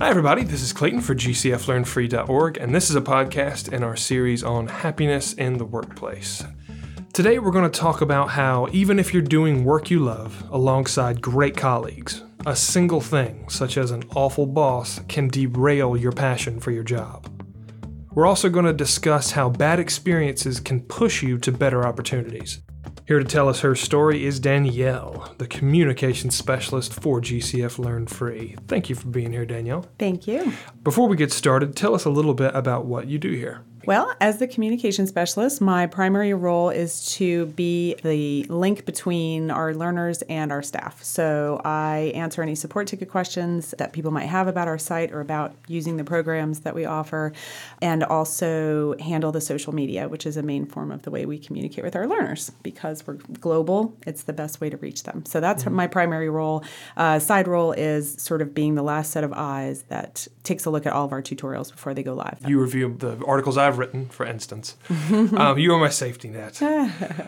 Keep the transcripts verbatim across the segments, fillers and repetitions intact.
Hi everybody, this is Clayton for G C F Learn Free dot org, and this is a podcast in our series on happiness in the workplace. Today we're going to talk about how even if you're doing work you love alongside great colleagues, a single thing, such as an awful boss, can derail your passion for your job. We're also going to discuss how bad experiences can push you to better opportunities. Here to tell us her story is Danielle, the communications specialist for G C F Learn Free. Thank you for being here, Danielle. Thank you. Before we get started, tell us a little bit about what you do here. Well, as the communications specialist, my primary role is to be the link between our learners and our staff. So I answer any support ticket questions that people might have about our site or about using the programs that we offer, and also handle the social media, which is a main form of the way we communicate with our learners. Because we're global, it's the best way to reach them. So that's mm-hmm. my primary role. Uh, side role is sort of being the last set of eyes that takes a look at all of our tutorials before they go live. You review the articles I've written, for instance. um, you are my safety net.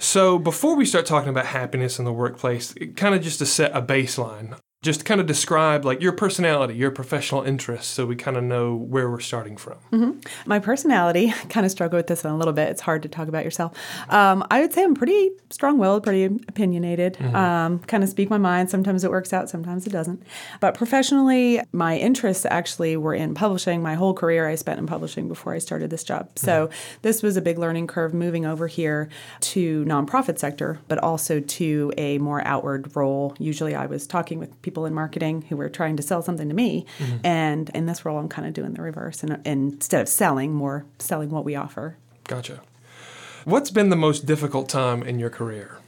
So before we start talking about happiness in the workplace, kind of just to set a baseline, just kind of describe like your personality, your professional interests, so we kind of know where we're starting from. Mm-hmm. My personality, I kind of struggle with this in a little bit. It's hard to talk about yourself. Um, I would say I'm pretty strong-willed, pretty opinionated, mm-hmm. um, kind of speak my mind. Sometimes it works out, sometimes it doesn't. But professionally, my interests actually were in publishing. My whole career I spent in publishing before I started this job. So mm-hmm. this was a big learning curve moving over here to nonprofit sector, but also to a more outward role. Usually I was talking with people in marketing who were trying to sell something to me. Mm-hmm. And in this role, I'm kind of doing the reverse. And, and instead of selling, more selling what we offer. Gotcha. What's been the most difficult time in your career?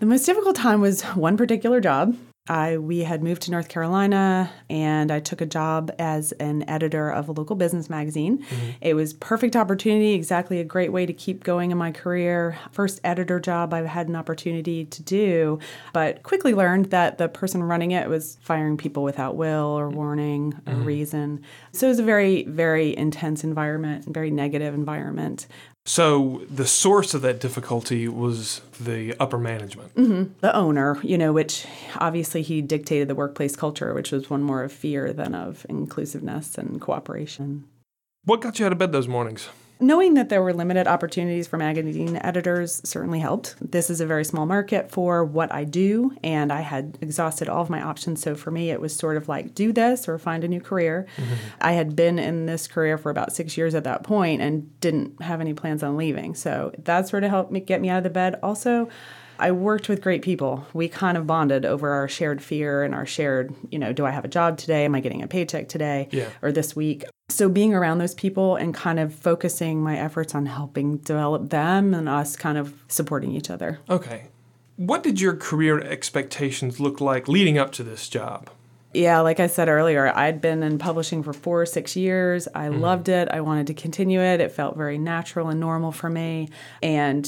The most difficult time was one particular job. I we had moved to North Carolina, and I took a job as an editor of a local business magazine. Mm-hmm. It was perfect opportunity, exactly a great way to keep going in my career. First editor job I've had an opportunity to do, but quickly learned that the person running it was firing people without will or warning mm-hmm. or reason. So it was a very, very intense environment, very negative environment. So the source of that difficulty was the upper management. Mm-hmm. The owner, you know, which obviously he dictated the workplace culture, which was one more of fear than of inclusiveness and cooperation. What got you out of bed those mornings? Knowing that there were limited opportunities for magazine editors certainly helped. This is a very small market for what I do, and I had exhausted all of my options. So for me, it was sort of like, do this or find a new career. Mm-hmm. I had been in this career for about six years at that point and didn't have any plans on leaving. So that sort of helped me get me out of the bed. Also, I worked with great people. We kind of bonded over our shared fear and our shared, you know, do I have a job today? Am I getting a paycheck today yeah. or this week? So being around those people and kind of focusing my efforts on helping develop them and us kind of supporting each other. Okay. What did your career expectations look like leading up to this job? Yeah, like I said earlier, I'd been in publishing for four or six years. I mm-hmm. loved it. I wanted to continue it. It felt very natural and normal for me. And,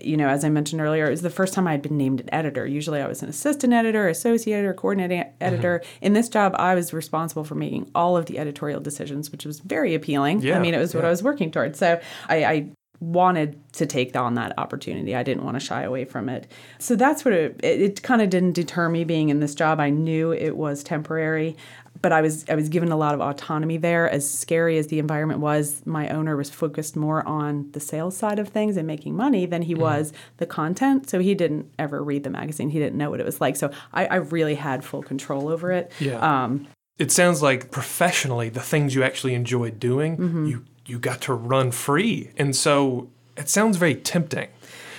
you know, as I mentioned earlier, it was the first time I'd been named an editor. Usually I was an assistant editor, associate editor, coordinating editor. Mm-hmm. In this job, I was responsible for making all of the editorial decisions, which was very appealing. Yeah, I mean, it was yeah. what I was working towards. So I... I wanted to take on that opportunity. I didn't want to shy away from it. So that's what it, it, it kind of didn't deter me being in this job. I knew it was temporary, but I was I was given a lot of autonomy there. As scary as the environment was, my owner was focused more on the sales side of things and making money than he mm. was the content. So he didn't ever read the magazine. He didn't know what it was like. So I, I really had full control over it. Yeah. Um, it sounds like professionally, the things you actually enjoy doing, mm-hmm. you you got to run free. And so it sounds very tempting.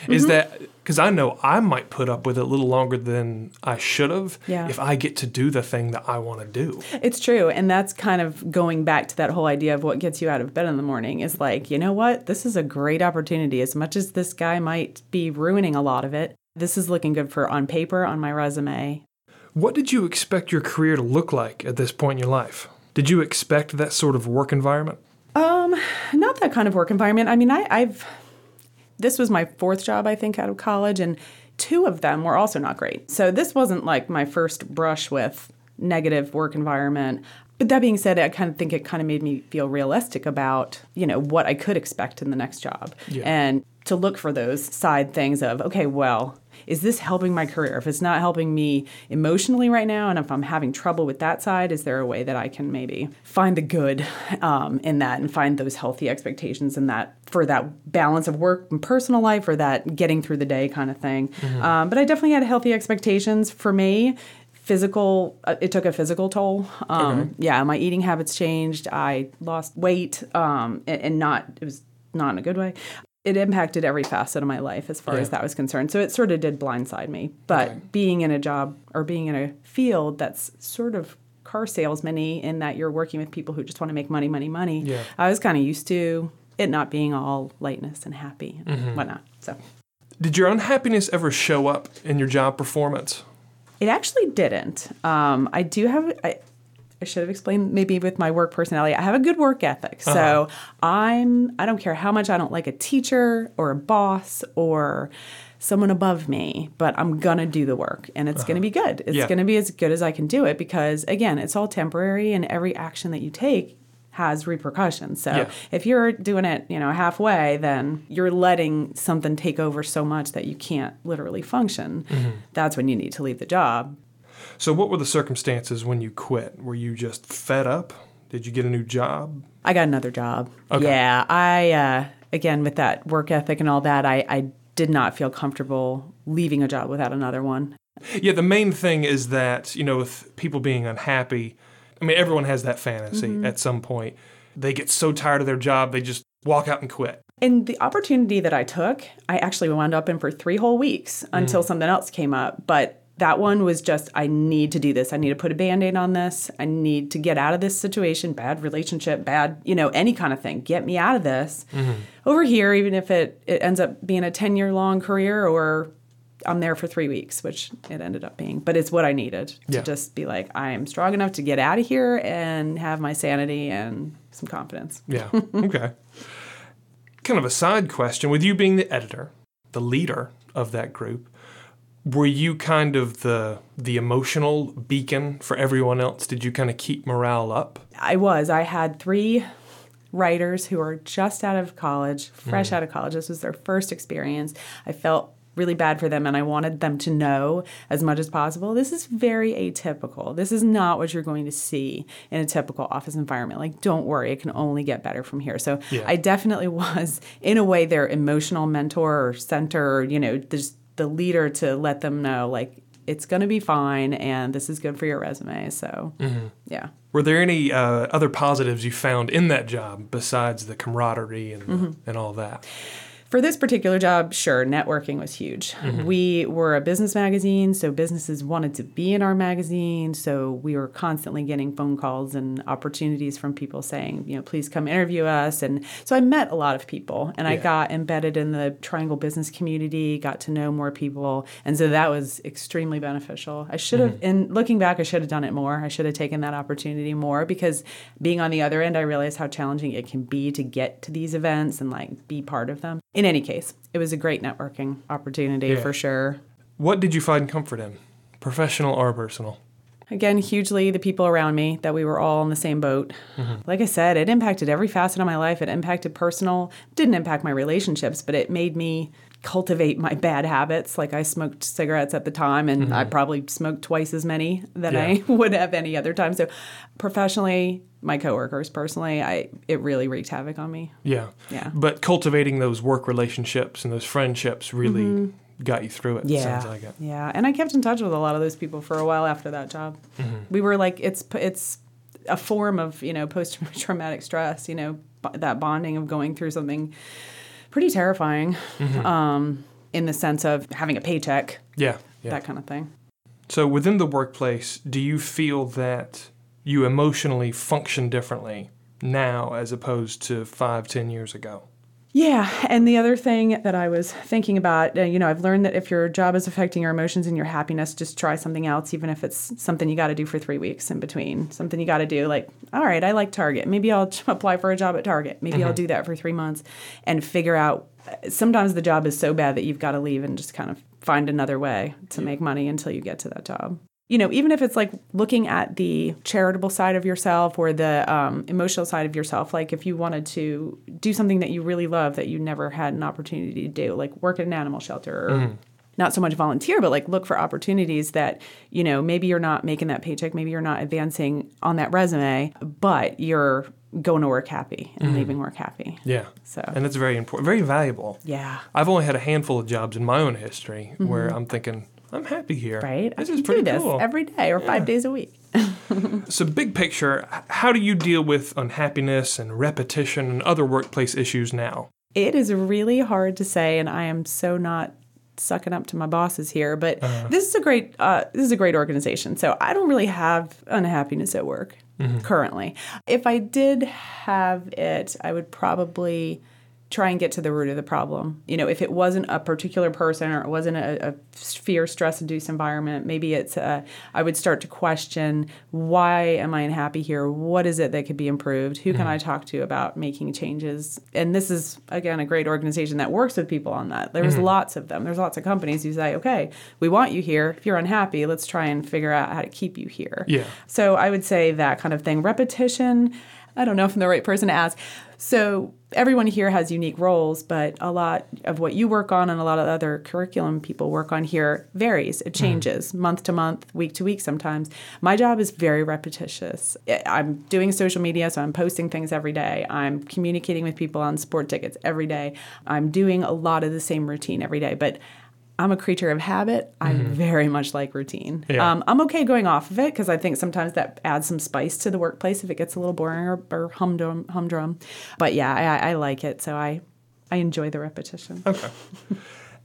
Mm-hmm. Is that, because I know I might put up with it a little longer than I should have yeah. if I get to do the thing that I want to do. It's true. And that's kind of going back to that whole idea of what gets you out of bed in the morning is like, you know what, this is a great opportunity. As much as this guy might be ruining a lot of it, this is looking good for on paper, on my resume. What did you expect your career to look like at this point in your life? Did you expect that sort of work environment? Um, not that kind of work environment. I mean, I, I've, this was my fourth job, I think, out of college, and two of them were also not great. So this wasn't like my first brush with negative work environment. But that being said, I kind of think it kind of made me feel realistic about, you know, what I could expect in the next job. Yeah. And to look for those side things of, okay, well, is this helping my career? If it's not helping me emotionally right now, and if I'm having trouble with that side, is there a way that I can maybe find the good um, in that and find those healthy expectations in that for that balance of work and personal life, or that getting through the day kind of thing. Mm-hmm. Um, but I definitely had healthy expectations for me. Physical, uh, it took a physical toll. Um, okay. Yeah, my eating habits changed. I lost weight, um, and, and not, it was not in a good way. It impacted every facet of my life as far yeah. as that was concerned. So it sort of did blindside me. But okay. being in a job or being in a field that's sort of car salesman-y in that you're working with people who just want to make money, money, money, yeah. I was kind of used to it not being all lightness and happy and mm-hmm. whatnot. So, did your unhappiness ever show up in your job performance? It actually didn't. Um, I do have... I, I should have explained maybe with my work personality, I have a good work ethic. Uh-huh. So I'm, I don't care how much I don't like a teacher or a boss or someone above me, but I'm going to do the work and it's uh-huh. going to be good. It's yeah. going to be as good as I can do it because, again, it's all temporary and every action that you take has repercussions. So yeah. if you're doing it, you know, halfway, then you're letting something take over so much that you can't literally function. Mm-hmm. That's when you need to leave the job. So what were the circumstances when you quit? Were you just fed up? Did you get a new job? I got another job. Okay. Yeah. I, uh, again, with that work ethic and all that, I, I did not feel comfortable leaving a job without another one. Yeah, the main thing is that, you know, with people being unhappy, I mean, everyone has that fantasy mm-hmm. at some point. They get so tired of their job, they just walk out and quit. And the opportunity that I took, I actually wound up in for three whole weeks until mm. something else came up. But that one was just, I need to do this. I need to put a Band-Aid on this. I need to get out of this situation, bad relationship, bad, you know, any kind of thing. Get me out of this. Mm-hmm. Over here, even if it, it ends up being a ten-year-long career or I'm there for three weeks, which it ended up being. But it's what I needed to yeah. just be like, I am strong enough to get out of here and have my sanity and some confidence. Yeah. Okay. Kind of a side question. With you being the editor, the leader of that group, were you kind of the the emotional beacon for everyone else? Did you kind of keep morale up? I was. I had three writers who were just out of college, fresh mm. out of college. This was their first experience. I felt really bad for them, and I wanted them to know as much as possible. This is very atypical. This is not what you're going to see in a typical office environment. Like, don't worry, it can only get better from here. So yeah. I definitely was, in a way, their emotional mentor or center, or, you know, just the leader to let them know, like, it's going to be fine and this is good for your resume. So, mm-hmm. yeah. Were there any uh, other positives you found in that job besides the camaraderie and, mm-hmm. and all that? For this particular job, sure, networking was huge. Mm-hmm. We were a business magazine, so businesses wanted to be in our magazine. So we were constantly getting phone calls and opportunities from people saying, you know, please come interview us. And so I met a lot of people, and yeah. I got embedded in the Triangle business community, got to know more people. And so that was extremely beneficial. I should have, mm-hmm. and looking back, I should have done it more. I should have taken that opportunity more because being on the other end, I realized how challenging it can be to get to these events and, like, be part of them. In any case, it was a great networking opportunity yeah. for sure. What did you find comfort in, professional or personal? Again, hugely the people around me, that we were all in the same boat. Mm-hmm. Like I said, it impacted every facet of my life. It impacted personal, didn't impact my relationships, but it made me cultivate my bad habits. Like, I smoked cigarettes at the time, and mm-hmm. I probably smoked twice as many than yeah. I would have any other time. So professionally, my coworkers, personally, I it really wreaked havoc on me. Yeah. Yeah. But cultivating those work relationships and those friendships really mm-hmm. got you through it. Yeah. Sounds like it. Yeah. And I kept in touch with a lot of those people for a while after that job. Mm-hmm. We were like, it's it's a form of, you know, post-traumatic stress, you know, b- that bonding of going through something pretty terrifying mm-hmm. um, in the sense of having a paycheck. Yeah, yeah. That kind of thing. So within the workplace, do you feel that you emotionally function differently now as opposed to five, ten years ago? Yeah, and the other thing that I was thinking about, you know, I've learned that if your job is affecting your emotions and your happiness, just try something else, even if it's something you got to do for three weeks in between, something you got to do like, all right, I like Target. Maybe I'll apply for a job at Target. Maybe mm-hmm. I'll do that for three months and figure out. Sometimes the job is so bad that you've got to leave and just kind of find another way to yeah. make money until you get to that job. You know, even if it's like looking at the charitable side of yourself or the um, emotional side of yourself, like if you wanted to do something that you really love that you never had an opportunity to do, like work at an animal shelter or mm. not so much volunteer, but like look for opportunities that, you know, maybe you're not making that paycheck, maybe you're not advancing on that resume, but you're going to work happy and mm-hmm. leaving work happy. Yeah. So, and that's very important, very valuable. Yeah. I've only had a handful of jobs in my own history mm-hmm. where I'm thinking, I'm happy here. Right. This I is pretty do this cool. Every day or yeah. five days a week. So big picture, how do you deal with unhappiness and repetition and other workplace issues now? It is really hard to say, and I am so not sucking up to my bosses here, but uh-huh. this is a great uh, this is a great organization. So I don't really have unhappiness at work mm-hmm. currently. If I did have it, I would probably try and get to the root of the problem. You know, if it wasn't a particular person or it wasn't a, a fear, stress-induced environment, maybe it's a, I would start to question, why am I unhappy here? What is it that could be improved? Who can mm-hmm. I talk to about making changes? And this is, again, a great organization that works with people on that. There's mm-hmm. lots of them. There's lots of companies who say, okay, we want you here. If you're unhappy, let's try and figure out how to keep you here. Yeah. So I would say that kind of thing. Repetition, I don't know if I'm the right person to ask. So everyone here has unique roles, but a lot of what you work on and a lot of other curriculum people work on here varies. It changes mm-hmm. month to month, week to week sometimes. My job is very repetitious. I'm doing social media, so I'm posting things every day. I'm communicating with people on sport tickets every day. I'm doing a lot of the same routine every day, but I'm a creature of habit. I mm-hmm. very much like routine. Yeah. Um, I'm okay going off of it because I think sometimes that adds some spice to the workplace if it gets a little boring or, or humdrum, humdrum. But yeah, I, I like it. So I, I enjoy the repetition. Okay.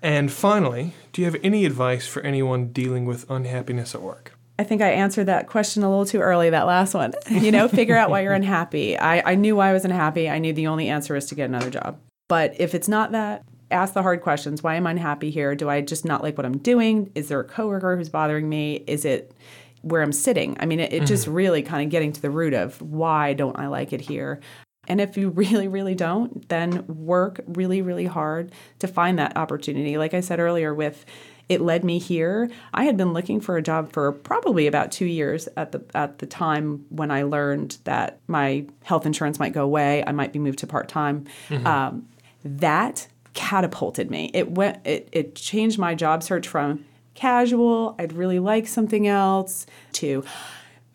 And finally, do you have any advice for anyone dealing with unhappiness at work? I think I answered that question a little too early, that last one. You know, figure out why you're unhappy. I, I knew why I was unhappy. I knew the only answer was to get another job. But if it's not that, ask the hard questions. Why am I unhappy here? Do I just not like what I'm doing? Is there a coworker who's bothering me? Is it where I'm sitting? I mean, it, it mm-hmm. just really kind of getting to the root of why don't I like it here? And if you really, really don't, then work really, really hard to find that opportunity. Like I said earlier with It Led Me Here, I had been looking for a job for probably about two years at the at the time when I learned that my health insurance might go away. I might be moved to part-time. Mm-hmm. Um, that catapulted me. It went. It, it changed my job search from casual, I'd really like something else, to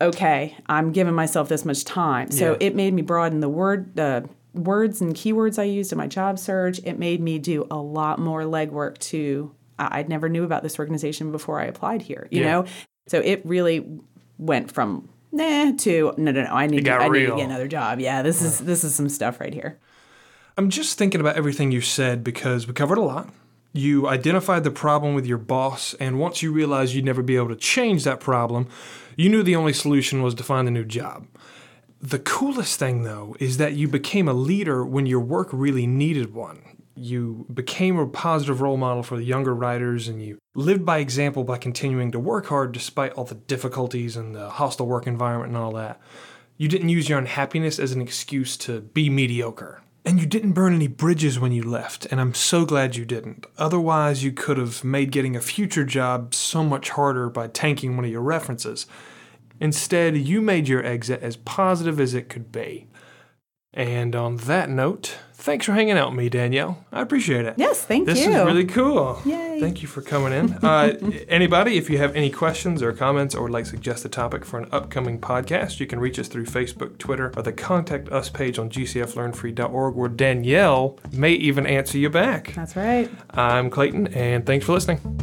okay, I'm giving myself this much time. So yeah. It made me broaden the word, the uh, words and keywords I used in my job search. It made me do a lot more legwork to. Uh, I never knew about this organization before I applied here. You yeah. know, so it really went from nah to no, no, no. I need to, I need to get another job. Yeah, this yeah. is this is some stuff right here. I'm just thinking about everything you said because we covered a lot. You identified the problem with your boss, and once you realized you'd never be able to change that problem, you knew the only solution was to find a new job. The coolest thing, though, is that you became a leader when your work really needed one. You became a positive role model for the younger writers, and you lived by example by continuing to work hard despite all the difficulties and the hostile work environment and all that. You didn't use your unhappiness as an excuse to be mediocre. And you didn't burn any bridges when you left, and I'm so glad you didn't. Otherwise, you could have made getting a future job so much harder by tanking one of your references. Instead, you made your exit as positive as it could be. And on that note, thanks for hanging out with me, Danielle. I appreciate it. Yes, thank this you. This is really cool. Yay. Thank you for coming in. Uh, anybody, if you have any questions or comments or would like to suggest a topic for an upcoming podcast, you can reach us through Facebook, Twitter, or the Contact Us page on G C F Learn Free dot org, where Danielle may even answer you back. That's right. I'm Clayton, and thanks for listening.